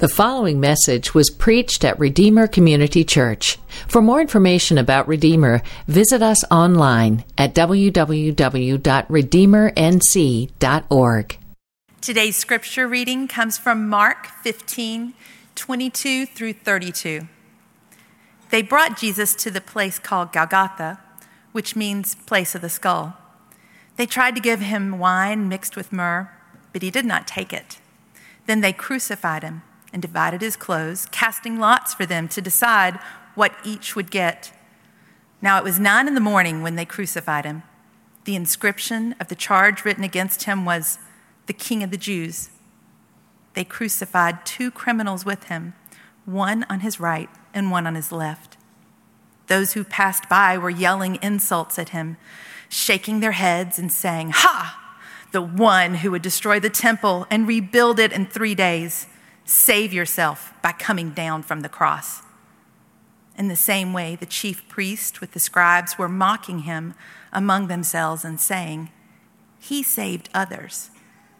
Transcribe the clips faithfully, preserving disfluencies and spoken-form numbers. The following message was preached at Redeemer Community Church. For more information about Redeemer, visit us online at w w w dot redeemer n c dot org. Today's scripture reading comes from Mark fifteen, twenty-two through thirty-two. They brought Jesus to the place called Golgotha, which means place of the skull. They tried to give him wine mixed with myrrh, but he did not take it. Then they crucified him and divided his clothes, casting lots for them to decide what each would get. Now it was nine in the morning when they crucified him. The inscription of the charge written against him was, "The King of the Jews." They crucified two criminals with him, one on his right and one on his left. Those who passed by were yelling insults at him, shaking their heads and saying, "Ha! The one who would destroy the temple and rebuild it in three days. Save yourself by coming down from the cross." In the same way, the chief priest with the scribes were mocking him among themselves and saying, "He saved others,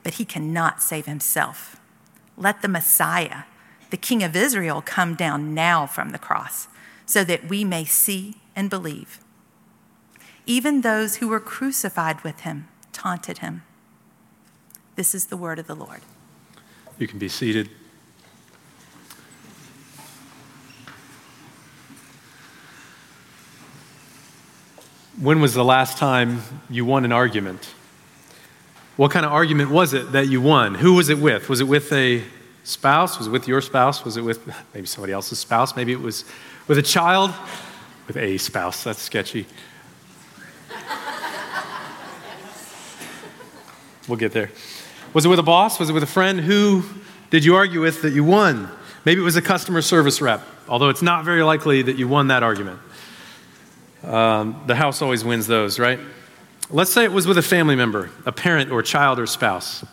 but he cannot save himself. Let the Messiah, the King of Israel, come down now from the cross so that we may see and believe." Even those who were crucified with him taunted him. This is the word of the Lord. You can be seated. When was the last time you won an argument? What kind of argument was it that you won? Who was it with? Was it with a spouse? Was it with your spouse? Was it with maybe somebody else's spouse? Maybe it was with a child? With a spouse, that's sketchy. We'll get there. Was it with a boss? Was it with a friend? Who did you argue with that you won? Maybe it was a customer service rep, although it's not very likely that you won that argument. Um, the house always wins those, right? Let's say it was with a family member, a parent or child or spouse.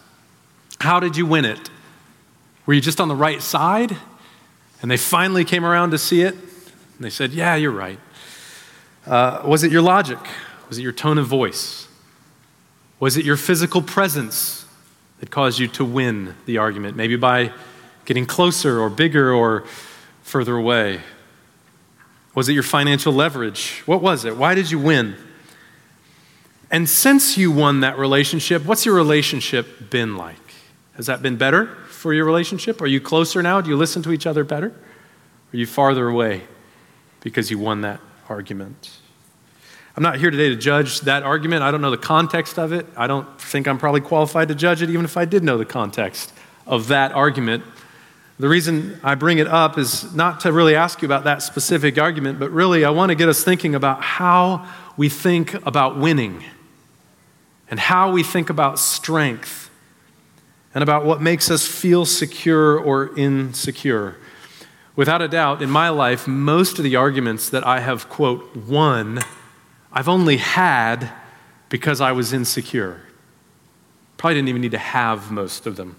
How did you win it? Were you just on the right side? And they finally came around to see it? And they said, "Yeah, you're right." Uh, was it your logic? Was it your tone of voice? Was it your physical presence that caused you to win the argument? Maybe by getting closer or bigger or further away. Was it your financial leverage? What was it? Why did you win? And since you won that relationship, what's your relationship been like? Has that been better for your relationship? Are you closer now? Do you listen to each other better? Are you farther away because you won that argument? I'm not here today to judge that argument. I don't know the context of it. I don't think I'm probably qualified to judge it, even if I did know the context of that argument. The reason I bring it up is not to really ask you about that specific argument, but really I want to get us thinking about how we think about winning and how we think about strength and about what makes us feel secure or insecure. Without a doubt, in my life, most of the arguments that I have, quote, won, I've only had because I was insecure. Probably didn't even need to have most of them.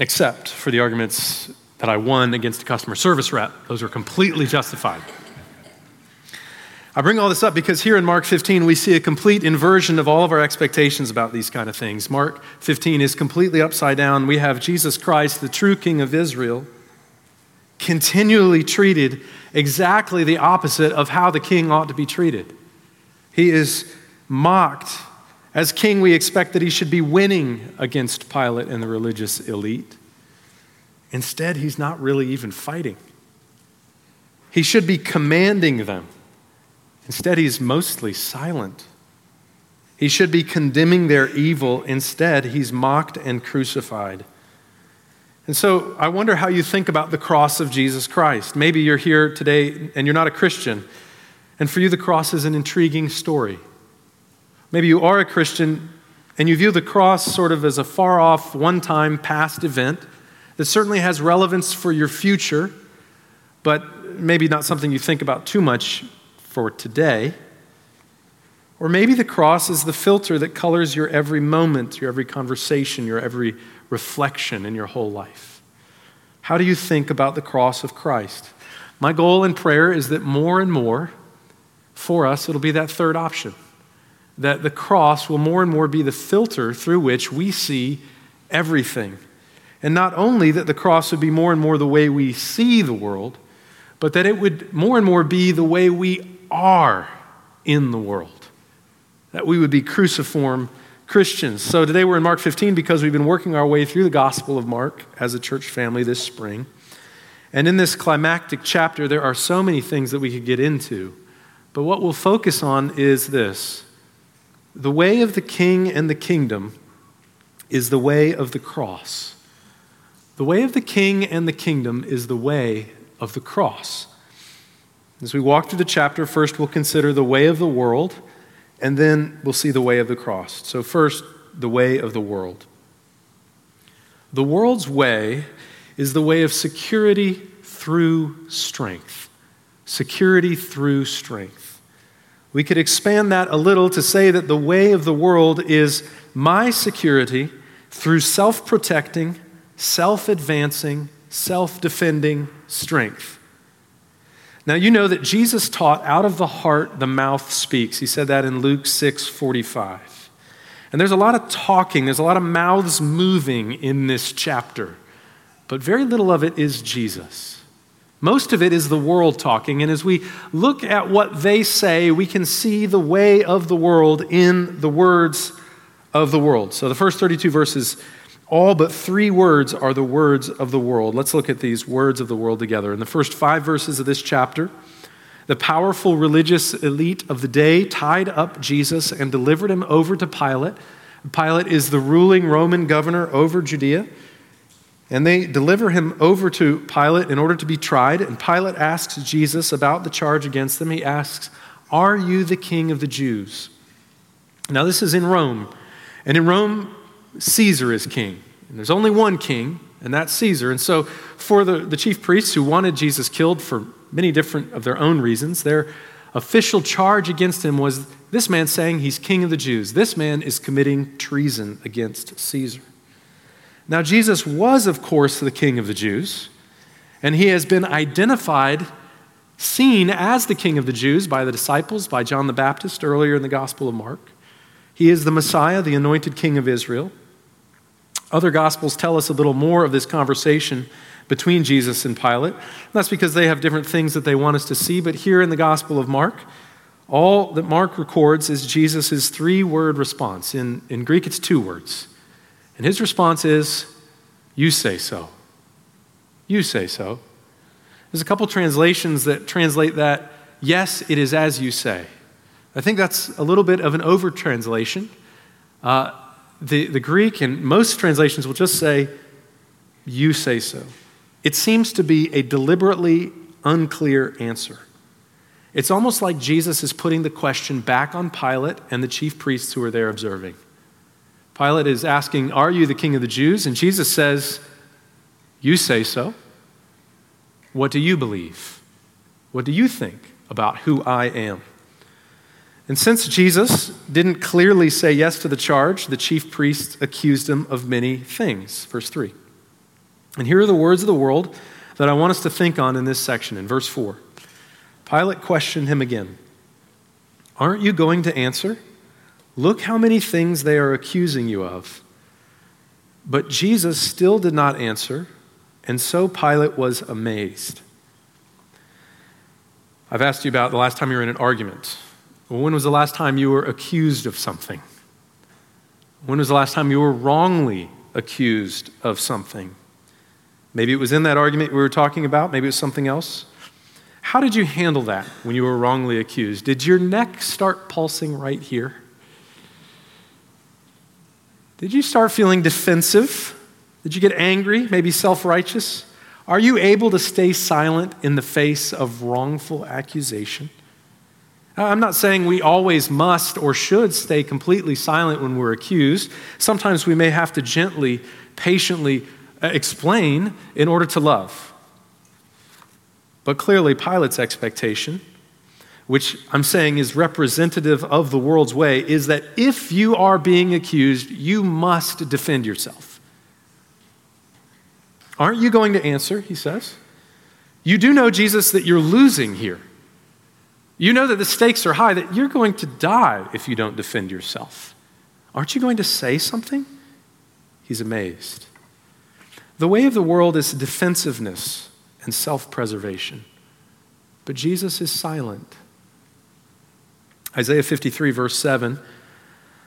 Except for the arguments that I won against a customer service rep. Those are completely justified. I bring all this up because here in Mark fifteen, we see a complete inversion of all of our expectations about these kind of things. Mark fifteen is completely upside down. We have Jesus Christ, the true King of Israel, continually treated exactly the opposite of how the king ought to be treated. He is mocked. As king, we expect that he should be winning against Pilate and the religious elite. Instead, he's not really even fighting. He should be commanding them. Instead, he's mostly silent. He should be condemning their evil. Instead, he's mocked and crucified. And so I wonder how you think about the cross of Jesus Christ. Maybe you're here today and you're not a Christian, and for you the cross is an intriguing story. Maybe you are a Christian and you view the cross sort of as a far-off, one-time past event that certainly has relevance for your future, but maybe not something you think about too much for today. Or maybe the cross is the filter that colors your every moment, your every conversation, your every reflection in your whole life. How do you think about the cross of Christ? My goal in prayer is that more and more, for us, it'll be that third option, that the cross will more and more be the filter through which we see everything. And not only that the cross would be more and more the way we see the world, but that it would more and more be the way we are in the world, that we would be cruciform Christians. So today we're in Mark fifteen because we've been working our way through the Gospel of Mark as a church family this spring. And in this climactic chapter, there are so many things that we could get into. But what we'll focus on is this: the way of the king and the kingdom is the way of the cross. The way of the king and the kingdom is the way of the cross. As we walk through the chapter, first we'll consider the way of the world, and then we'll see the way of the cross. So first, the way of the world. The world's way is the way of security through strength. Security through strength. We could expand that a little to say that the way of the world is my security through self-protecting, self-advancing, self-defending strength. Now, you know that Jesus taught, out of the heart, the mouth speaks. He said that in Luke six forty-five. And there's a lot of talking, there's a lot of mouths moving in this chapter, but very little of it is Jesus. Most of it is the world talking. And as we look at what they say, we can see the way of the world in the words of the world. So the first thirty-two verses, all but three words are the words of the world. Let's look at these words of the world together. In the first five verses of this chapter, the powerful religious elite of the day tied up Jesus and delivered him over to Pilate. Pilate is the ruling Roman governor over Judea. And they deliver him over to Pilate in order to be tried. And Pilate asks Jesus about the charge against them. He asks, "Are you the king of the Jews?" Now, this is in Rome. And in Rome, Caesar is king. And there's only one king, and that's Caesar. And so for the, the chief priests who wanted Jesus killed for many different of their own reasons, their official charge against him was, this man saying he's king of the Jews. This man is committing treason against Caesar. Now, Jesus was, of course, the king of the Jews, and he has been identified, seen as the king of the Jews by the disciples, by John the Baptist earlier in the Gospel of Mark. He is the Messiah, the anointed king of Israel. Other Gospels tell us a little more of this conversation between Jesus and Pilate. That's because they have different things that they want us to see. But here in the Gospel of Mark, all that Mark records is Jesus' three-word response. In, in Greek, it's two words. And his response is, "You say so. You say so." There's a couple translations that translate that, "Yes, it is as you say." I think that's a little bit of an over-translation. Uh, the, the Greek and most translations will just say, "You say so." It seems to be a deliberately unclear answer. It's almost like Jesus is putting the question back on Pilate and the chief priests who are there observing. Pilate is asking, "Are you the king of the Jews?" And Jesus says, "You say so. What do you believe? What do you think about who I am?" And since Jesus didn't clearly say yes to the charge, the chief priests accused him of many things. Verse three. And here are the words of the world that I want us to think on in this section. In verse four, Pilate questioned him again. "Aren't you going to answer? Look how many things they are accusing you of." But Jesus still did not answer, and so Pilate was amazed. I've asked you about the last time you were in an argument. Well, when was the last time you were accused of something? When was the last time you were wrongly accused of something? Maybe it was in that argument we were talking about. Maybe it was something else. How did you handle that when you were wrongly accused? Did your neck start pulsing right here? Did you start feeling defensive? Did you get angry, maybe self-righteous? Are you able to stay silent in the face of wrongful accusation? I'm not saying we always must or should stay completely silent when we're accused. Sometimes we may have to gently, patiently explain in order to love. But clearly, Pilate's expectation, which I'm saying is representative of the world's way, is that if you are being accused, you must defend yourself. "Aren't you going to answer?" he says. "You do know, Jesus, that you're losing here. You know that the stakes are high, that you're going to die if you don't defend yourself. Aren't you going to say something?" He's amazed. The way of the world is defensiveness and self-preservation. But Jesus is silent. Isaiah fifty-three, verse seven,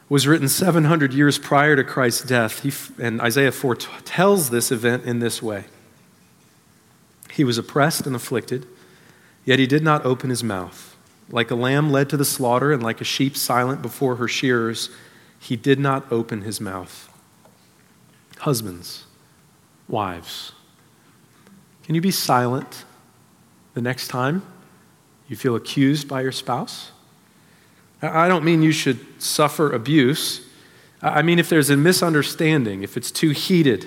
was written seven hundred years prior to Christ's death. He, and Isaiah foretells this event in this way. He was oppressed and afflicted, yet he did not open his mouth. Like a lamb led to the slaughter and like a sheep silent before her shearers, he did not open his mouth. Husbands, wives, can you be silent the next time you feel accused by your spouse? I don't mean you should suffer abuse. I mean if there's a misunderstanding, if it's too heated,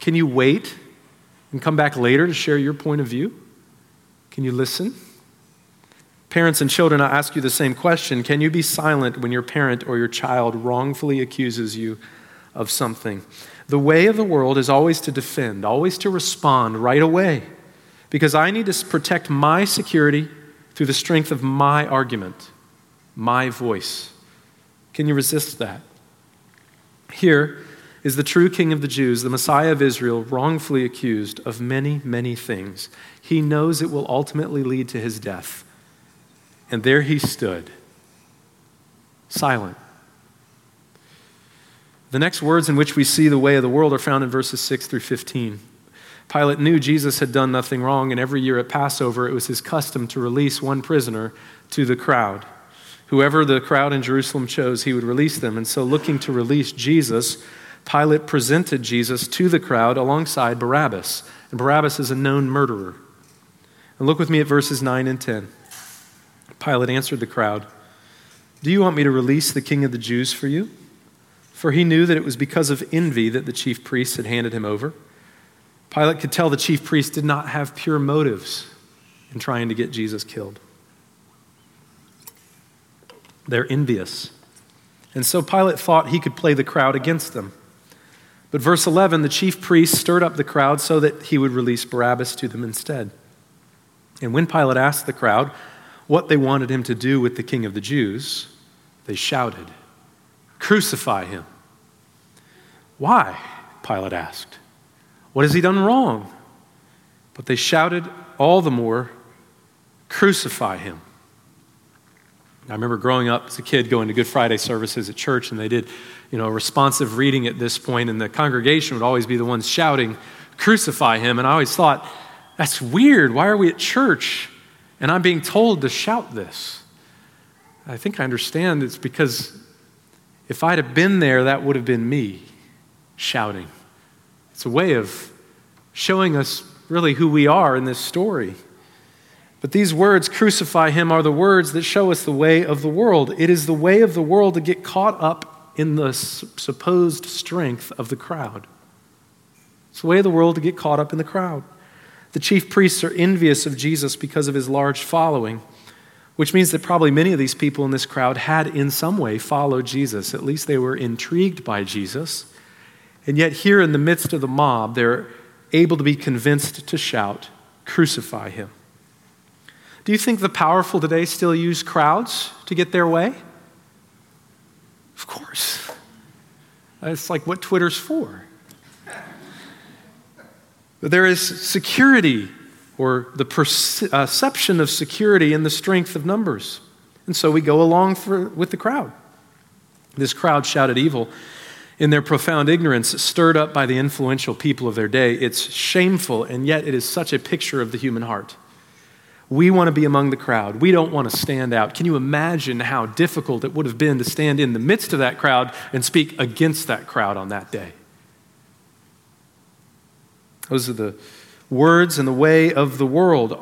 can you wait and come back later to share your point of view? Can you listen? Parents and children, I ask you the same question. Can you be silent when your parent or your child wrongfully accuses you of something? The way of the world is always to defend, always to respond right away, because I need to protect my security through the strength of my argument, my voice. Can you resist that? Here is the true King of the Jews, the Messiah of Israel, wrongfully accused of many, many things. He knows it will ultimately lead to his death. And there he stood, silent. The next words in which we see the way of the world are found in verses six through fifteen. Pilate knew Jesus had done nothing wrong, and every year at Passover, it was his custom to release one prisoner to the crowd. Whoever the crowd in Jerusalem chose, he would release them. And so looking to release Jesus, Pilate presented Jesus to the crowd alongside Barabbas. And Barabbas is a known murderer. And look with me at verses nine and ten. Pilate answered the crowd, "Do you want me to release the King of the Jews for you?" For he knew that it was because of envy that the chief priests had handed him over. Pilate could tell the chief priests did not have pure motives in trying to get Jesus killed. They're envious. And so Pilate thought he could play the crowd against them. But verse eleven, the chief priests stirred up the crowd so that he would release Barabbas to them instead. And when Pilate asked the crowd what they wanted him to do with the King of the Jews, they shouted, "Crucify him." "Why?" Pilate asked. "What has he done wrong?" But they shouted all the more, "Crucify him." I remember growing up as a kid going to Good Friday services at church, and they did, you know, a responsive reading at this point, and the congregation would always be the ones shouting, "Crucify him." And I always thought, that's weird. Why are we at church? And I'm being told to shout this. I think I understand it's because if I'd have been there, that would have been me shouting. It's a way of showing us really who we are in this story. But these words, "crucify him," are the words that show us the way of the world. It is the way of the world to get caught up in the supposed strength of the crowd. It's the way of the world to get caught up in the crowd. The chief priests are envious of Jesus because of his large following, which means that probably many of these people in this crowd had in some way followed Jesus. At least they were intrigued by Jesus. And yet here in the midst of the mob, they're able to be convinced to shout, "Crucify him." Do you think the powerful today still use crowds to get their way? Of course. It's like what Twitter's for. There is security, or the perception of security in the strength of numbers. And so we go along for, with the crowd. This crowd shouted evil in their profound ignorance, stirred up by the influential people of their day. It's shameful, and yet it is such a picture of the human heart. We want to be among the crowd. We don't want to stand out. Can you imagine how difficult it would have been to stand in the midst of that crowd and speak against that crowd on that day? Those are the words and the way of the world.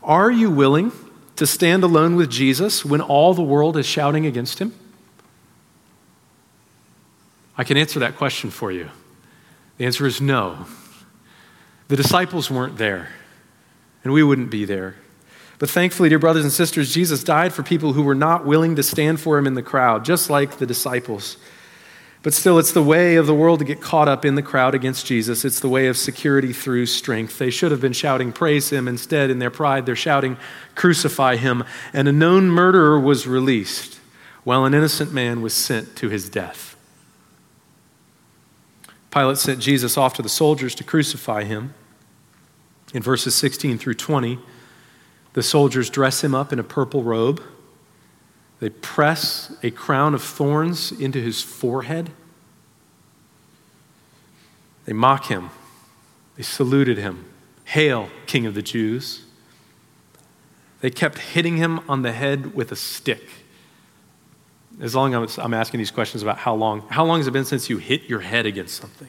Are you willing to stand alone with Jesus when all the world is shouting against him? I can answer that question for you. The answer is no. The disciples weren't there, and we wouldn't be there. But thankfully, dear brothers and sisters, Jesus died for people who were not willing to stand for him in the crowd, just like the disciples. But still, it's the way of the world to get caught up in the crowd against Jesus. It's the way of security through strength. They should have been shouting, "Praise him." Instead, in their pride, they're shouting, "Crucify him." And a known murderer was released, while an innocent man was sent to his death. Pilate sent Jesus off to the soldiers to crucify him. In verses sixteen through twenty, the soldiers dress him up in a purple robe. They press a crown of thorns into his forehead. They mock him. They saluted him. "Hail, King of the Jews." They kept hitting him on the head with a stick. As long as I'm asking these questions about how long, how long has it been since you hit your head against something?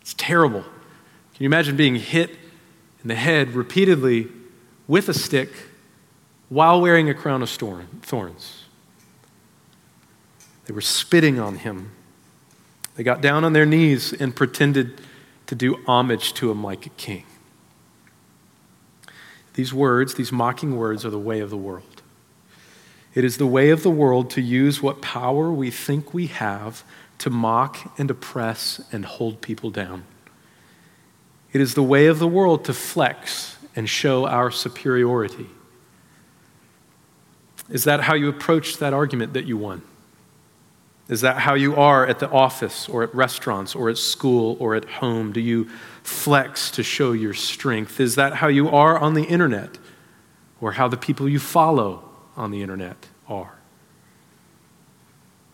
It's terrible. Can you imagine being hit in the head repeatedly with a stick while wearing a crown of thorns? They were spitting on him. They got down on their knees and pretended to do homage to him like a king. These words, these mocking words, are the way of the world. It is the way of the world to use what power we think we have to mock and oppress and hold people down. It is the way of the world to flex and show our superiority. Is that how you approach that argument that you won? Is that how you are at the office or at restaurants or at school or at home? Do you flex to show your strength? Is that how you are on the internet, or how the people you follow on the internet are?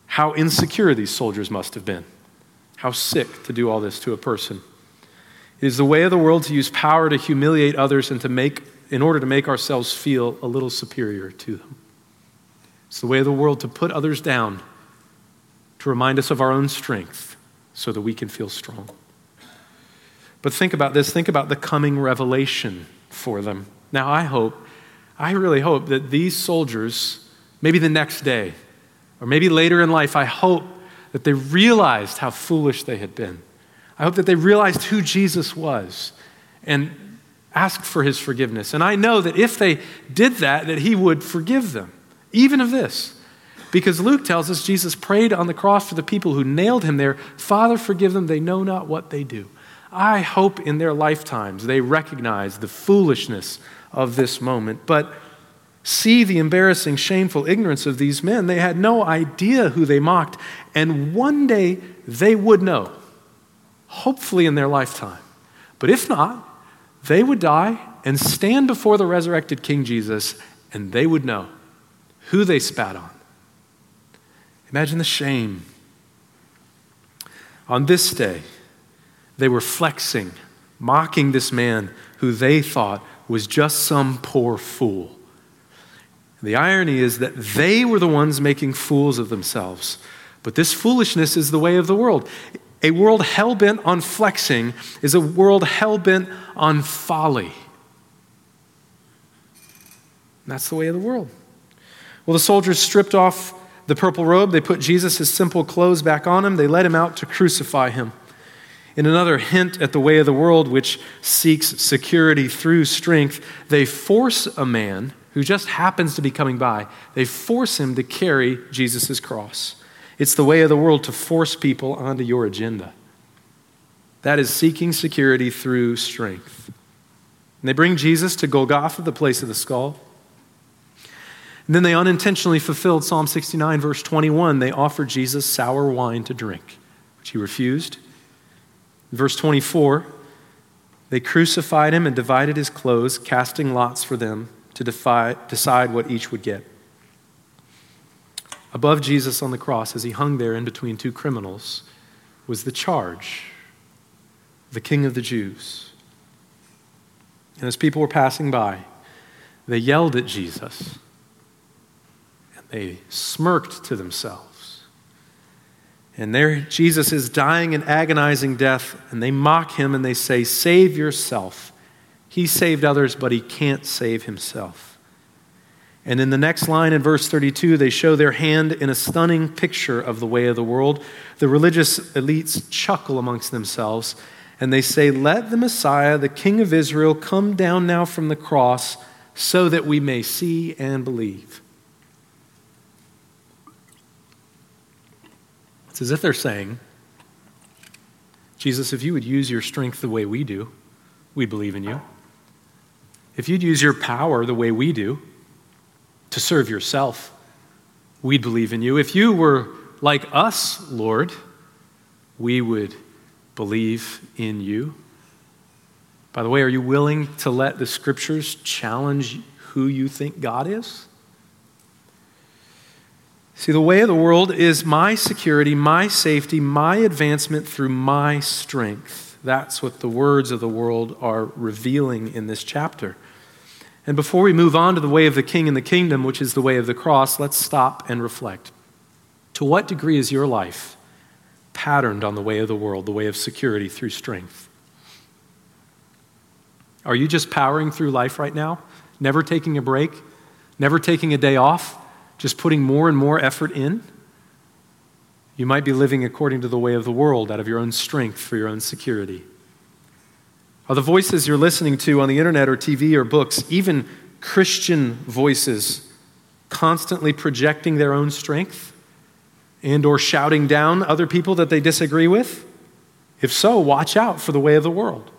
How insecure these soldiers must have been. How sick to do all this to a person. It is the way of the world to use power to humiliate others and to make, in order to make ourselves feel a little superior to them. It's the way of the world to put others down, to remind us of our own strength so that we can feel strong. But think about this. Think about the coming revelation for them. Now, I hope, I really hope that these soldiers, maybe the next day, or maybe later in life, I hope that they realized how foolish they had been. I hope that they realized who Jesus was and asked for his forgiveness. And I know that if they did that, that he would forgive them, even of this. Because Luke tells us Jesus prayed on the cross for the people who nailed him there. "Father, forgive them. They know not what they do." I hope in their lifetimes they recognize the foolishness of this moment, but see the embarrassing, shameful ignorance of these men. They had no idea who they mocked, and one day they would know, hopefully in their lifetime. But if not, they would die and stand before the resurrected King Jesus, and they would know who they spat on. Imagine the shame. On this day, they were flexing, mocking this man who they thought was just some poor fool. The irony is that they were the ones making fools of themselves. But this foolishness is the way of the world. A world hell-bent on flexing is a world hell-bent on folly. And that's the way of the world. Well, the soldiers stripped off the purple robe. They put Jesus' simple clothes back on him. They led him out to crucify him. In another hint at the way of the world, which seeks security through strength, they force a man who just happens to be coming by, they force him to carry Jesus' cross. It's the way of the world to force people onto your agenda. That is seeking security through strength. And they bring Jesus to Golgotha, the place of the skull. And then they unintentionally fulfilled Psalm sixty-nine, verse twenty-one. They offered Jesus sour wine to drink, which he refused. In verse twenty-four, they crucified him and divided his clothes, casting lots for them to defy, decide what each would get. Above Jesus on the cross, as he hung there in between two criminals, was the charge, the King of the Jews. And as people were passing by, they yelled at Jesus. They smirked to themselves. And there Jesus is dying an agonizing death, and they mock him and they say, "Save yourself." He saved others, but he can't save himself. And in the next line in verse thirty-two, they show their hand in a stunning picture of the way of the world. The religious elites chuckle amongst themselves, and they say, "Let the Messiah, the King of Israel, come down now from the cross so that we may see and believe." It's as if they're saying, "Jesus, if you would use your strength the way we do, we'd believe in you. If you'd use your power the way we do to serve yourself, we'd believe in you. If you were like us, Lord, we would believe in you? By the way, are you willing to let the scriptures challenge who you think God is? See, the way of the world is my security, my safety, my advancement through my strength. That's what the words of the world are revealing in this chapter. And before we move on to the way of the king and the kingdom, which is the way of the cross, let's stop and reflect. To what degree is your life patterned on the way of the world, the way of security through strength? Are you just powering through life right now, never taking a break, never taking a day off, just putting more and more effort in? You might be living according to the way of the world, out of your own strength for your own security. Are the voices you're listening to on the internet or T V or books, even Christian voices, constantly projecting their own strength and or shouting down other people that they disagree with? If so, watch out for the way of the world.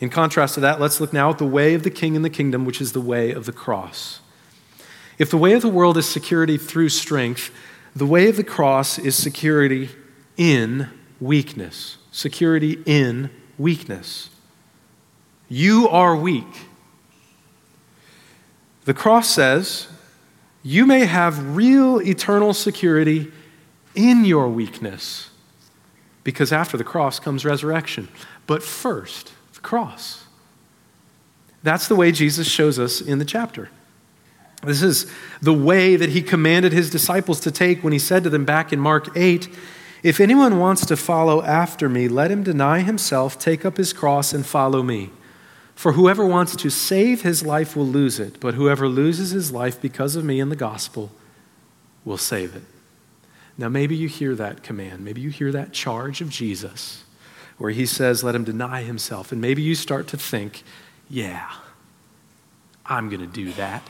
In contrast to that, let's look now at the way of the king and the kingdom, which is the way of the cross. If the way of the world is security through strength, the way of the cross is security in weakness. Security in weakness. You are weak. The cross says, you may have real eternal security in your weakness, because after the cross comes resurrection. But first, the cross. That's the way Jesus shows us in the chapter. This is the way that he commanded his disciples to take when he said to them back in Mark eight, "If anyone wants to follow after me, let him deny himself, take up his cross, and follow me. For whoever wants to save his life will lose it, but whoever loses his life because of me and the gospel will save it." Now, maybe you hear that command. Maybe you hear that charge of Jesus where he says, let him deny himself. And maybe you start to think, yeah, I'm going to do that.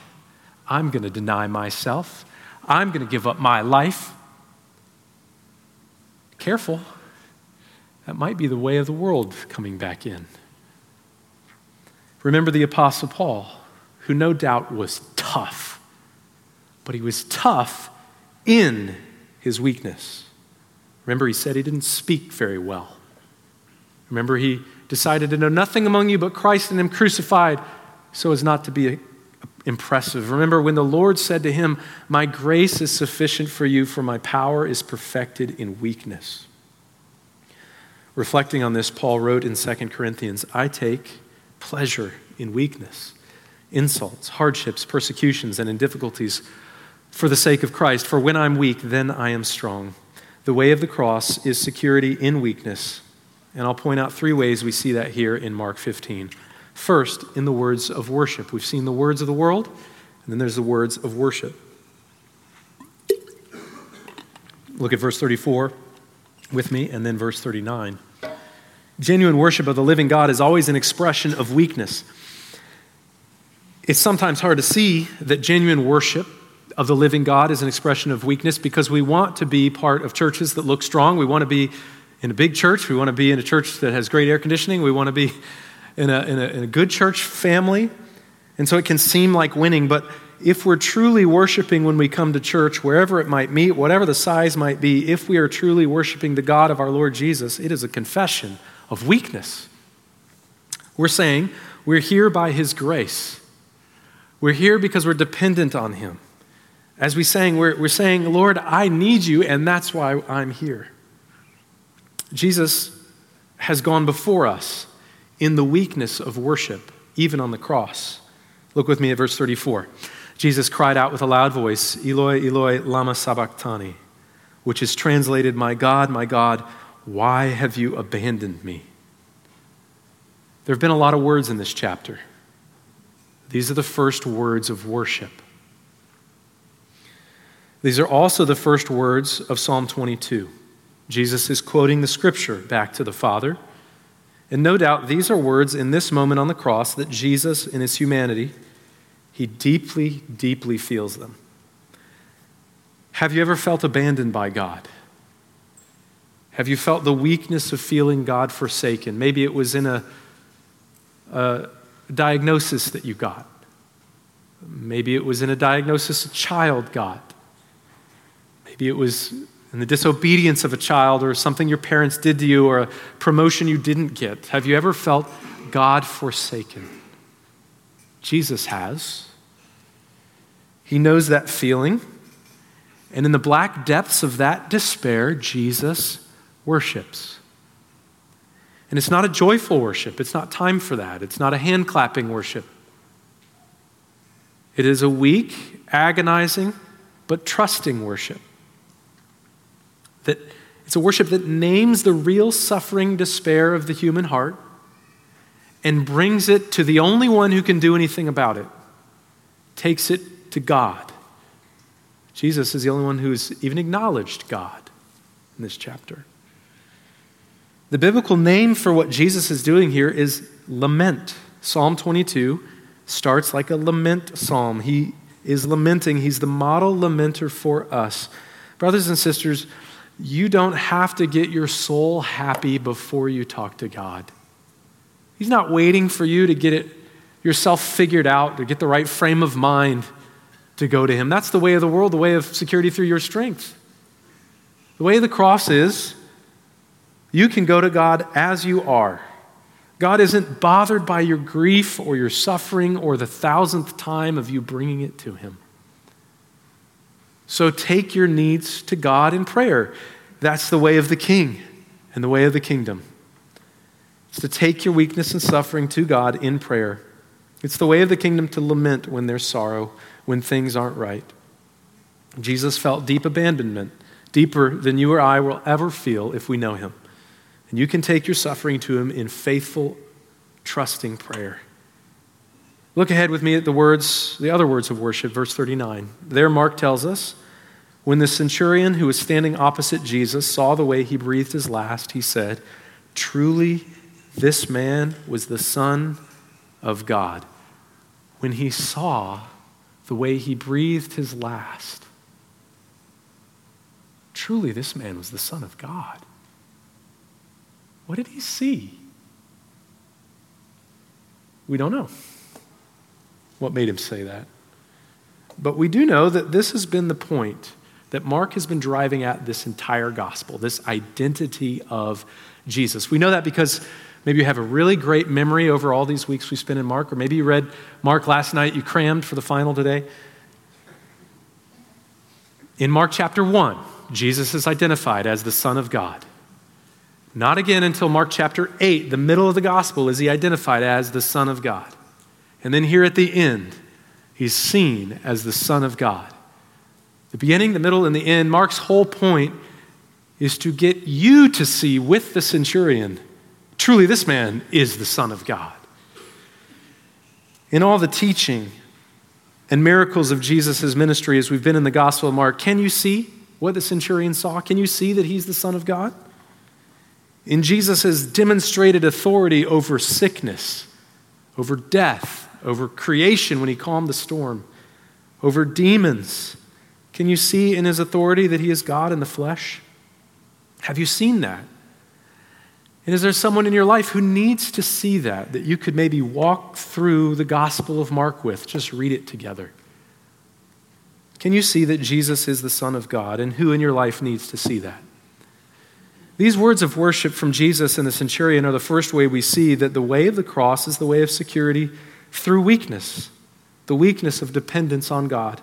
I'm going to deny myself. I'm going to give up my life. Careful. That might be the way of the world coming back in. Remember the Apostle Paul, who no doubt was tough, but he was tough in his weakness. Remember, he said he didn't speak very well. Remember, he decided to know nothing among you but Christ and him crucified, so as not to be a impressive. Remember when the Lord said to him, my grace is sufficient for you, for my power is perfected in weakness. Reflecting on this, Paul wrote in Second Corinthians, I take pleasure in weakness, insults, hardships, persecutions, and in difficulties for the sake of Christ. For when I'm weak, then I am strong. The way of the cross is security in weakness. And I'll point out three ways we see that here in Mark fifteen. First, in the words of worship. We've seen the words of the world, and then there's the words of worship. Look at verse thirty-four with me, and then verse thirty-nine. Genuine worship of the living God is always an expression of weakness. It's sometimes hard to see that genuine worship of the living God is an expression of weakness because we want to be part of churches that look strong. We want to be in a big church. We want to be in a church that has great air conditioning. We want to be In a, in, a, in a good church family. And so it can seem like winning, but if we're truly worshiping when we come to church, wherever it might meet, whatever the size might be, if we are truly worshiping the God of our Lord Jesus, it is a confession of weakness. We're saying we're here by his grace. We're here because we're dependent on him. As we sang, we're, we're saying, Lord, I need you, and that's why I'm here. Jesus has gone before us in the weakness of worship, even on the cross. Look with me at verse thirty-four. Jesus cried out with a loud voice, Eloi, Eloi, lama sabachthani, which is translated, my God, my God, why have you abandoned me? There have been a lot of words in this chapter. These are the first words of worship. These are also the first words of Psalm twenty-two. Jesus is quoting the scripture back to the Father. And no doubt these are words in this moment on the cross that Jesus, in his humanity, he deeply, deeply feels them. Have you ever felt abandoned by God? Have you felt the weakness of feeling God forsaken? Maybe it was in a, a diagnosis that you got. Maybe it was in a diagnosis a child got. Maybe it was and the disobedience of a child or something your parents did to you or a promotion you didn't get? Have you ever felt God forsaken? Jesus has. He knows that feeling. And in the black depths of that despair, Jesus worships. And it's not a joyful worship. It's not time for that. It's not a hand-clapping worship. It is a weak, agonizing, but trusting worship. That it's a worship that names the real suffering, despair of the human heart and brings it to the only one who can do anything about it, takes it to God. Jesus is the only one who's even acknowledged God in this chapter. The biblical name for what Jesus is doing here is lament. Psalm twenty-two starts like a lament psalm. He is lamenting. He's the model lamenter for us. Brothers and sisters, you don't have to get your soul happy before you talk to God. He's not waiting for you to get it yourself figured out, to get the right frame of mind to go to him. That's the way of the world, the way of security through your strength. The way of the cross is you can go to God as you are. God isn't bothered by your grief or your suffering or the thousandth time of you bringing it to him. So take your needs to God in prayer. That's the way of the king and the way of the kingdom. It's to take your weakness and suffering to God in prayer. It's the way of the kingdom to lament when there's sorrow, when things aren't right. Jesus felt deep abandonment, deeper than you or I will ever feel if we know him. And you can take your suffering to him in faithful, trusting prayer. Look ahead with me at the words, the other words of worship, verse thirty-nine. There Mark tells us, when the centurion who was standing opposite Jesus saw the way he breathed his last, he said, "Truly, this man was the Son of God." When he saw the way he breathed his last, truly this man was the Son of God. What did he see? We don't know what made him say that. But we do know that this has been the point that Mark has been driving at this entire gospel, this identity of Jesus. We know that because maybe you have a really great memory over all these weeks we spent in Mark, or maybe you read Mark last night, you crammed for the final today. In Mark chapter one, Jesus is identified as the Son of God. Not again until Mark chapter eight, the middle of the gospel, is he identified as the Son of God. And then here at the end, he's seen as the Son of God. The beginning, the middle, and the end, Mark's whole point is to get you to see with the centurion, truly this man is the Son of God. In all the teaching and miracles of Jesus' ministry as we've been in the Gospel of Mark, can you see what the centurion saw? Can you see that he's the Son of God? In Jesus' demonstrated authority over sickness, over death, over creation when he calmed the storm, over demons. Can you see in his authority that he is God in the flesh? Have you seen that? And is there someone in your life who needs to see that, that you could maybe walk through the Gospel of Mark with? Just read it together. Can you see that Jesus is the Son of God, and who in your life needs to see that? These words of worship from Jesus and the centurion are the first way we see that the way of the cross is the way of security through weakness, the weakness of dependence on God.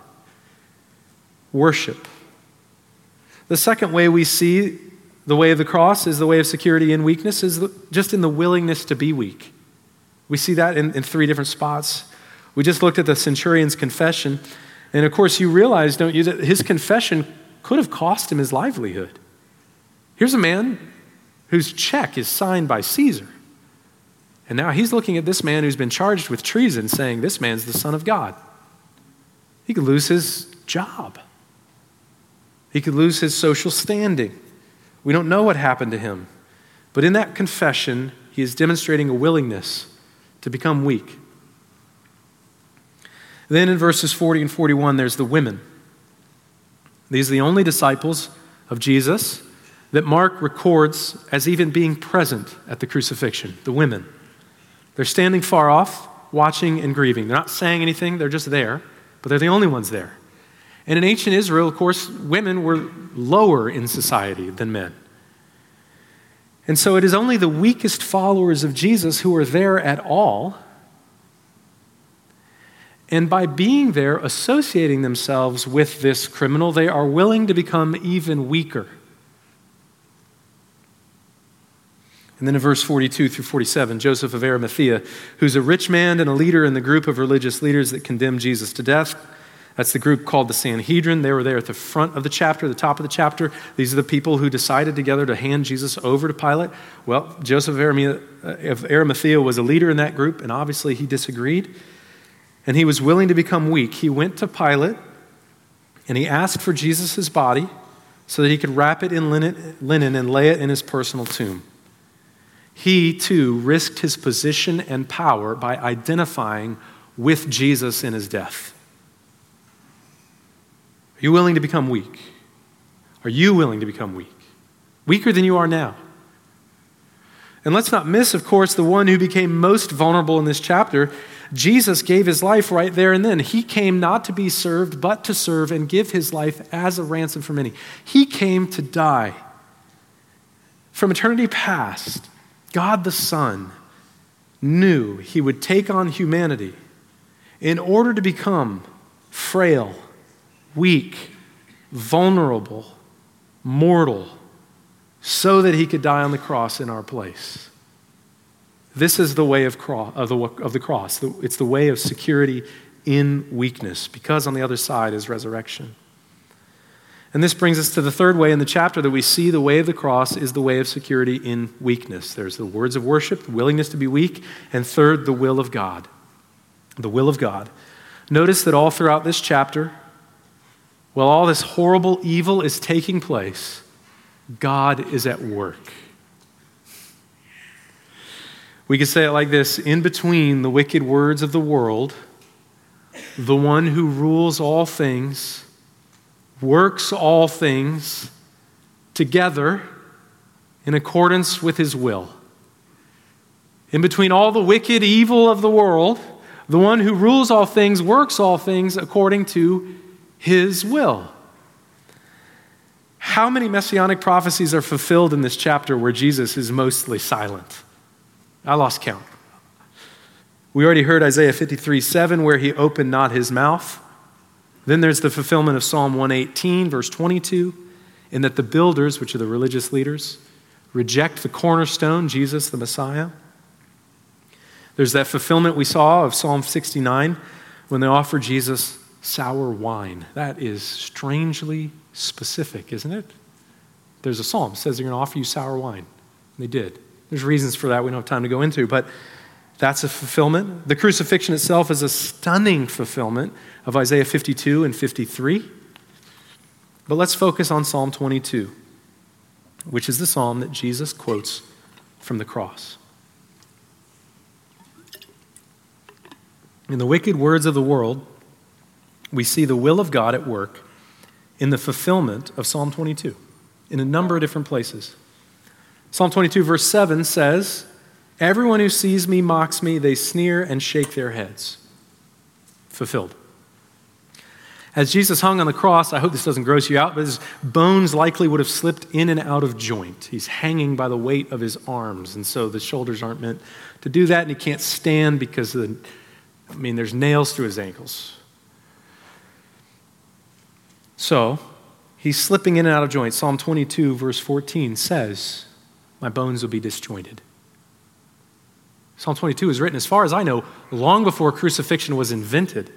Worship. The second way we see the way of the cross is the way of security in weakness is the, just in the willingness to be weak. We see that in, in three different spots. We just looked at the centurion's confession. And of course, you realize, don't you, that his confession could have cost him his livelihood. Here's a man whose check is signed by Caesar. And now he's looking at this man who's been charged with treason, saying, this man's the Son of God. He could lose his job. He could lose his social standing. We don't know what happened to him. But in that confession, he is demonstrating a willingness to become weak. Then in verses forty and forty-one, there's the women. These are the only disciples of Jesus that Mark records as even being present at the crucifixion, the women. They're standing far off, watching and grieving. They're not saying anything, they're just there, but they're the only ones there. And in ancient Israel, of course, women were lower in society than men. And so it is only the weakest followers of Jesus who are there at all. And by being there, associating themselves with this criminal, they are willing to become even weaker. And then in verse forty-two through forty-seven, Joseph of Arimathea, who's a rich man and a leader in the group of religious leaders that condemned Jesus to death. That's the group called the Sanhedrin. They were there at the front of the chapter, the top of the chapter. These are the people who decided together to hand Jesus over to Pilate. Well, Joseph of Arimathea was a leader in that group, and obviously he disagreed. And he was willing to become weak. He went to Pilate, and he asked for Jesus' body so that he could wrap it in linen and lay it in his personal tomb. He, too, risked his position and power by identifying with Jesus in his death. Are you willing to become weak? Are you willing to become weak? Weaker than you are now. And let's not miss, of course, the one who became most vulnerable in this chapter. Jesus gave his life right there and then. He came not to be served, but to serve and give his life as a ransom for many. He came to die. From eternity past, God the Son knew he would take on humanity in order to become frail, weak, vulnerable, mortal, so that he could die on the cross in our place. This is the way of, cro- of, the, of the cross. It's the way of security in weakness, because on the other side is resurrection. And this brings us to the third way in the chapter that we see the way of the cross is the way of security in weakness. There's the words of worship, the willingness to be weak, and third, the will of God. The will of God. Notice that all throughout this chapter, while all this horrible evil is taking place, God is at work. We could say it like this: in between the wicked words of the world, the one who rules all things works all things together in accordance with his will. In between all the wicked evil of the world, the one who rules all things works all things according to his will. How many messianic prophecies are fulfilled in this chapter where Jesus is mostly silent? I lost count. We already heard Isaiah fifty-three seven, where he opened not his mouth. Then there's the fulfillment of Psalm one eighteen, verse twenty-two, in that the builders, which are the religious leaders, reject the cornerstone, Jesus the Messiah. There's that fulfillment we saw of Psalm sixty-nine when they offer Jesus sour wine. That is strangely specific, isn't it? There's a psalm that says they're going to offer you sour wine. And they did. There's reasons for that we don't have time to go into, but that's a fulfillment. The crucifixion itself is a stunning fulfillment of Isaiah fifty-two and fifty-three. But let's focus on Psalm twenty-two, which is the psalm that Jesus quotes from the cross. In the wicked words of the world, we see the will of God at work in the fulfillment of Psalm twenty-two in a number of different places. Psalm twenty-two, verse seven says, "Everyone who sees me mocks me, they sneer and shake their heads." Fulfilled. As Jesus hung on the cross, I hope this doesn't gross you out, but his bones likely would have slipped in and out of joint. He's hanging by the weight of his arms, and so the shoulders aren't meant to do that, and he can't stand because of the, I mean, there's nails through his ankles. So, he's slipping in and out of joint. Psalm twenty-two, verse fourteen says, "My bones will be disjointed." Psalm twenty-two is written, as far as I know, long before crucifixion was invented.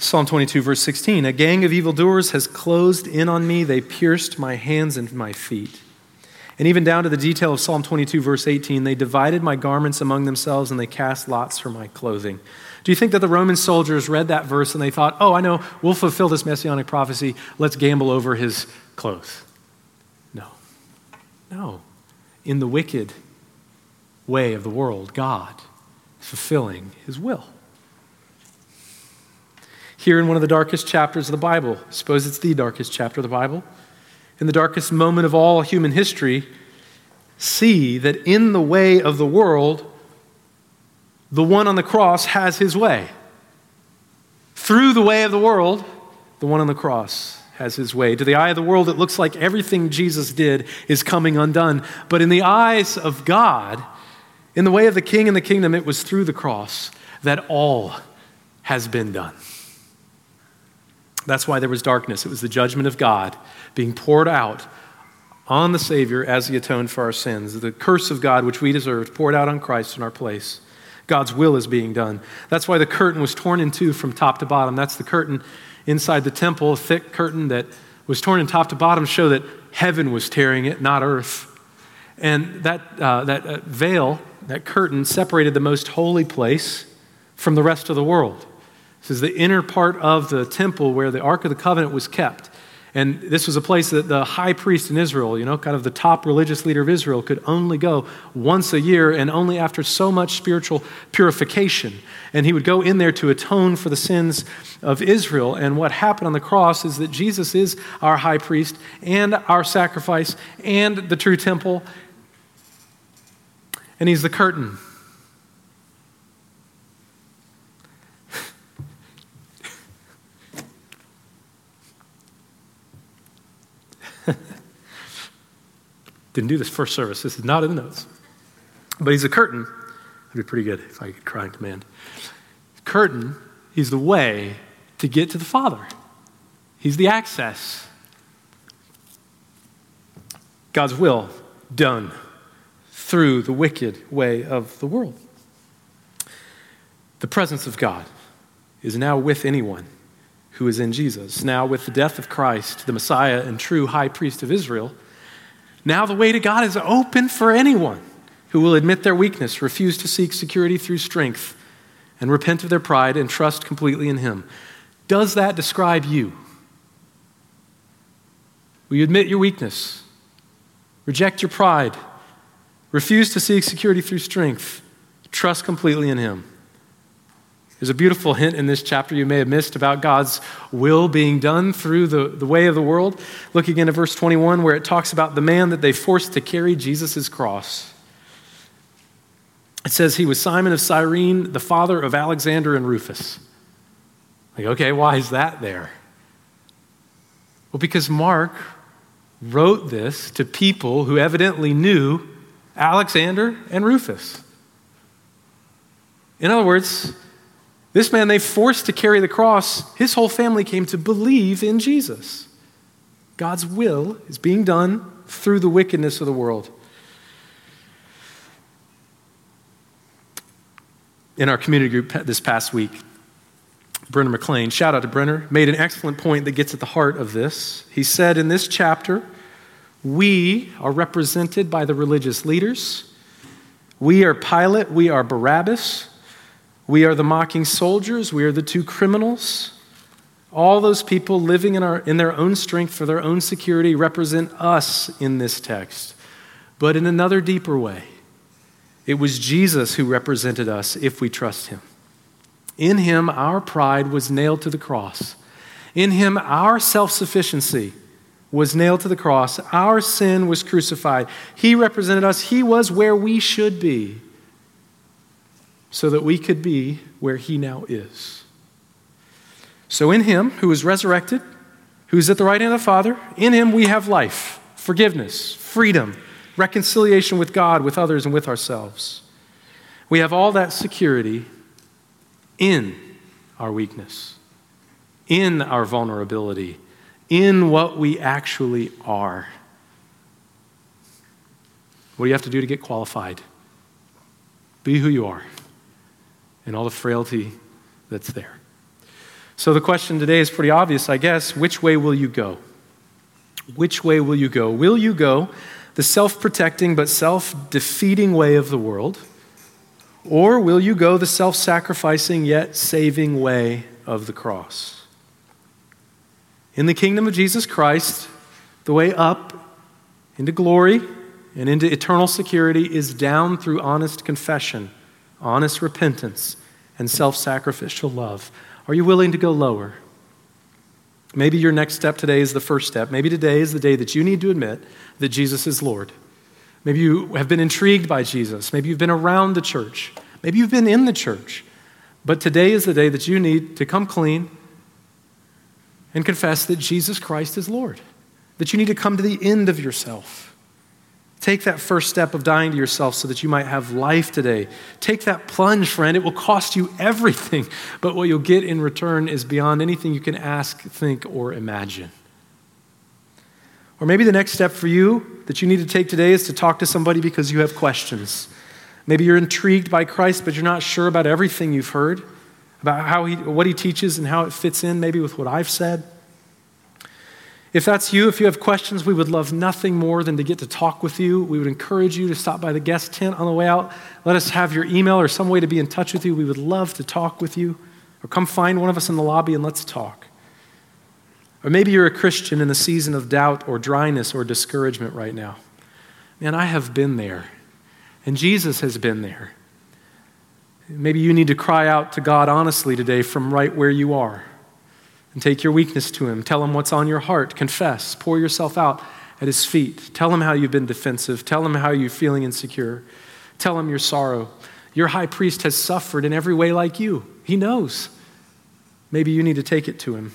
Psalm twenty-two, verse sixteen, "A gang of evildoers has closed in on me. They pierced my hands and my feet." And even down to the detail of Psalm twenty-two, verse eighteen, "They divided my garments among themselves and they cast lots for my clothing." Do you think that the Roman soldiers read that verse and they thought, "Oh, I know, we'll fulfill this messianic prophecy. Let's gamble over his clothes"? No. No. In the wicked way of the world, God fulfilling his will. Here in one of the darkest chapters of the Bible, I suppose it's the darkest chapter of the Bible, in the darkest moment of all human history, see that in the way of the world, the one on the cross has his way. through the way of the world, the one on the cross has his way. To the eye of the world, it looks like everything Jesus did is coming undone. But in the eyes of God, in the way of the King and the kingdom, it was through the cross that all has been done. That's why there was darkness. It was the judgment of God being poured out on the Savior as he atoned for our sins. The curse of God, which we deserved, poured out on Christ in our place. God's will is being done. That's why the curtain was torn in two from top to bottom. That's the curtain inside the temple, a thick curtain that was torn in top to bottom, show that heaven was tearing it, not earth. And that uh, that uh, veil, that curtain, separated the most holy place from the rest of the world. This is the inner part of the temple where the Ark of the Covenant was kept. And this was a place that the high priest in Israel, you know, kind of the top religious leader of Israel, could only go once a year and only after so much spiritual purification. And he would go in there to atone for the sins of Israel. And what happened on the cross is that Jesus is our high priest and our sacrifice and the true temple. And he's the curtain. Didn't do this first service. This is not in the notes. But he's a curtain. That'd be pretty good if I could cry in command. Curtain, he's the way to get to the Father. He's the access. God's will done through the wicked way of the world. The presence of God is now with anyone who is in Jesus. Now with the death of Christ, the Messiah and true high priest of Israel, now the way to God is open for anyone who will admit their weakness, refuse to seek security through strength, and repent of their pride and trust completely in him. Does that describe you? Will you admit your weakness, reject your pride, refuse to seek security through strength, trust completely in him? There's a beautiful hint in this chapter you may have missed about God's will being done through the, the way of the world. Look again at verse twenty-one, where it talks about the man that they forced to carry Jesus' cross. It says he was Simon of Cyrene, the father of Alexander and Rufus. Like, okay, why is that there? Well, because Mark wrote this to people who evidently knew Alexander and Rufus. In other words, this man they forced to carry the cross, his whole family came to believe in Jesus. God's will is being done through the wickedness of the world. In our community group this past week, Brenner McLean, shout out to Brenner, made an excellent point that gets at the heart of this. He said in this chapter, we are represented by the religious leaders. We are Pilate, we are Barabbas. We are the mocking soldiers. We are the two criminals. All those people living in our in their own strength for their own security represent us in this text. But in another deeper way, it was Jesus who represented us if we trust him. In him, our pride was nailed to the cross. In him, our self-sufficiency was nailed to the cross. Our sin was crucified. He represented us. He was where we should be, so that we could be where he now is. So in him, who is resurrected, who is at the right hand of the Father, in him we have life, forgiveness, freedom, reconciliation with God, with others, and with ourselves. We have all that security in our weakness, in our vulnerability, in what we actually are. What do you have to do to get qualified? Be who you are, and all the frailty that's there. So the question today is pretty obvious, I guess. Which way will you go? Which way will you go? Will you go the self-protecting but self-defeating way of the world? Or will you go the self-sacrificing yet saving way of the cross? In the kingdom of Jesus Christ, the way up into glory and into eternal security is down through honest confession, honest repentance, and self-sacrificial love. Are you willing to go lower? Maybe your next step today is the first step. Maybe today is the day that you need to admit that Jesus is Lord. Maybe you have been intrigued by Jesus. Maybe you've been around the church. Maybe you've been in the church. But today is the day that you need to come clean and confess that Jesus Christ is Lord, that you need to come to the end of yourself. Take that first step of dying to yourself so that you might have life today. Take that plunge, friend. It will cost you everything, but what you'll get in return is beyond anything you can ask, think, or imagine. Or maybe the next step for you that you need to take today is to talk to somebody because you have questions. Maybe you're intrigued by Christ, but you're not sure about everything you've heard, about how he, what he teaches and how it fits in maybe with what I've said. If that's you, if you have questions, we would love nothing more than to get to talk with you. We would encourage you to stop by the guest tent on the way out. Let us have your email or some way to be in touch with you. We would love to talk with you. Or come find one of us in the lobby and let's talk. Or maybe you're a Christian in the season of doubt or dryness or discouragement right now. Man, I have been there. And Jesus has been there. Maybe you need to cry out to God honestly today from right where you are. And take your weakness to him. Tell him what's on your heart. Confess. Pour yourself out at his feet. Tell him how you've been defensive. Tell him how you're feeling insecure. Tell him your sorrow. Your high priest has suffered in every way like you. He knows. Maybe you need to take it to him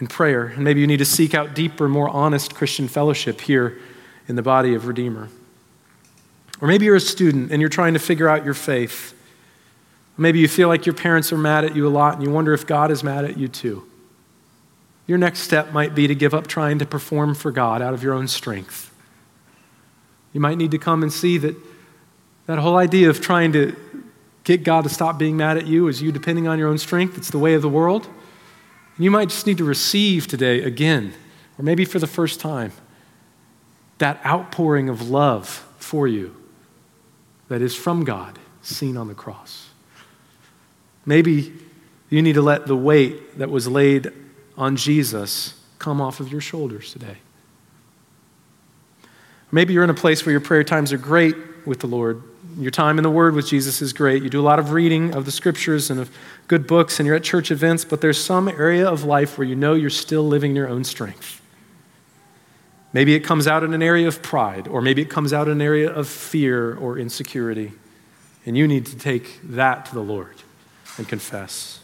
in prayer. And maybe you need to seek out deeper, more honest Christian fellowship here in the body of Redeemer. Or maybe you're a student and you're trying to figure out your faith. Maybe you feel like your parents are mad at you a lot and you wonder if God is mad at you too. Your next step might be to give up trying to perform for God out of your own strength. You might need to come and see that that whole idea of trying to get God to stop being mad at you is you depending on your own strength. It's the way of the world. And you might just need to receive today again, or maybe for the first time, that outpouring of love for you that is from God seen on the cross. Maybe you need to let the weight that was laid on Jesus come off of your shoulders today. Maybe you're in a place where your prayer times are great with the Lord. Your time in the Word with Jesus is great. You do a lot of reading of the Scriptures and of good books, and you're at church events, but there's some area of life where you know you're still living in your own strength. Maybe it comes out in an area of pride, or maybe it comes out in an area of fear or insecurity, and you need to take that to the Lord and confess.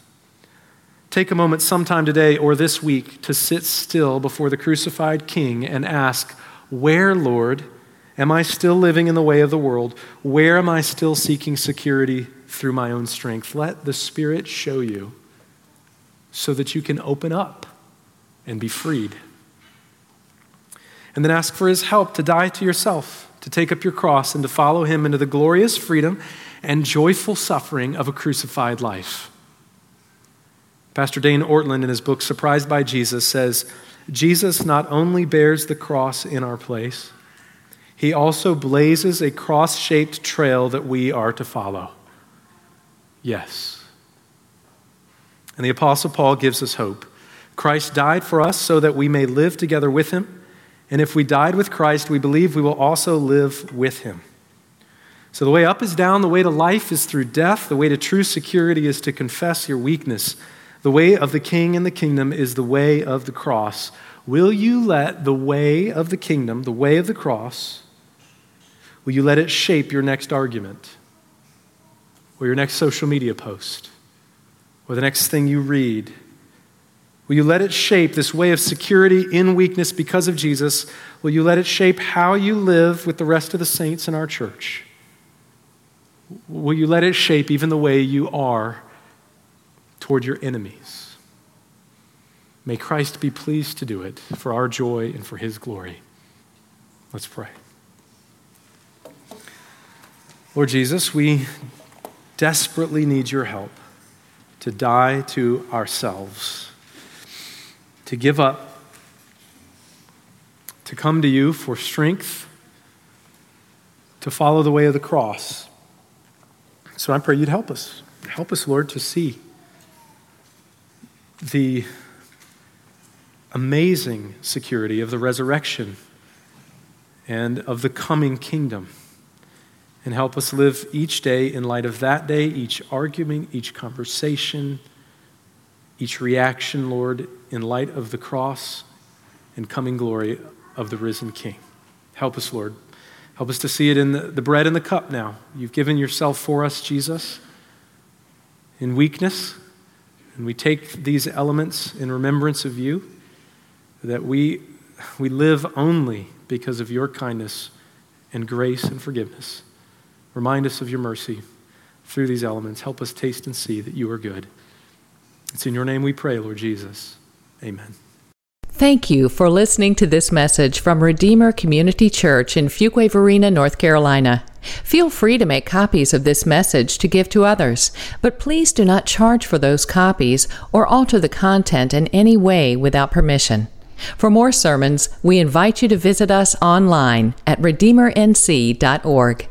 Take a moment sometime today or this week to sit still before the crucified King and ask, where, Lord, am I still living in the way of the world? Where am I still seeking security through my own strength? Let the Spirit show you so that you can open up and be freed. And then ask for his help to die to yourself, to take up your cross and to follow him into the glorious freedom and joyful suffering of a crucified life. Pastor Dane Ortland in his book, Surprised by Jesus, says, Jesus not only bears the cross in our place, he also blazes a cross-shaped trail that we are to follow. Yes. And the Apostle Paul gives us hope. Christ died for us so that we may live together with him. And if we died with Christ, we believe we will also live with him. So the way up is down, the way to life is through death, the way to true security is to confess your weakness. The way of the King and the kingdom is the way of the cross. Will you let the way of the kingdom, the way of the cross, will you let it shape your next argument or your next social media post or the next thing you read? Will you let it shape this way of security in weakness because of Jesus? Will you let it shape how you live with the rest of the saints in our church? Will you let it shape even the way you are toward your enemies? May Christ be pleased to do it for our joy and for his glory. Let's pray. Lord Jesus, we desperately need your help to die to ourselves, to give up, to come to you for strength, to follow the way of the cross. So I pray you'd help us. Help us, Lord, to see the amazing security of the resurrection and of the coming kingdom. And help us live each day in light of that day, each argument, each conversation, each reaction, Lord, in light of the cross and coming glory of the risen King. Help us, Lord. Help us to see it in the, the bread and the cup now. You've given yourself for us, Jesus, in weakness, And we take these elements in remembrance of you, that we we live only because of your kindness and grace and forgiveness. Remind us of your mercy through these elements. Help us taste and see that you are good. It's in your name we pray, Lord Jesus. Amen. Thank you for listening to this message from Redeemer Community Church in Fuquay Varina, North Carolina. Feel free to make copies of this message to give to others, but please do not charge for those copies or alter the content in any way without permission. For more sermons, we invite you to visit us online at redeemer n c dot org.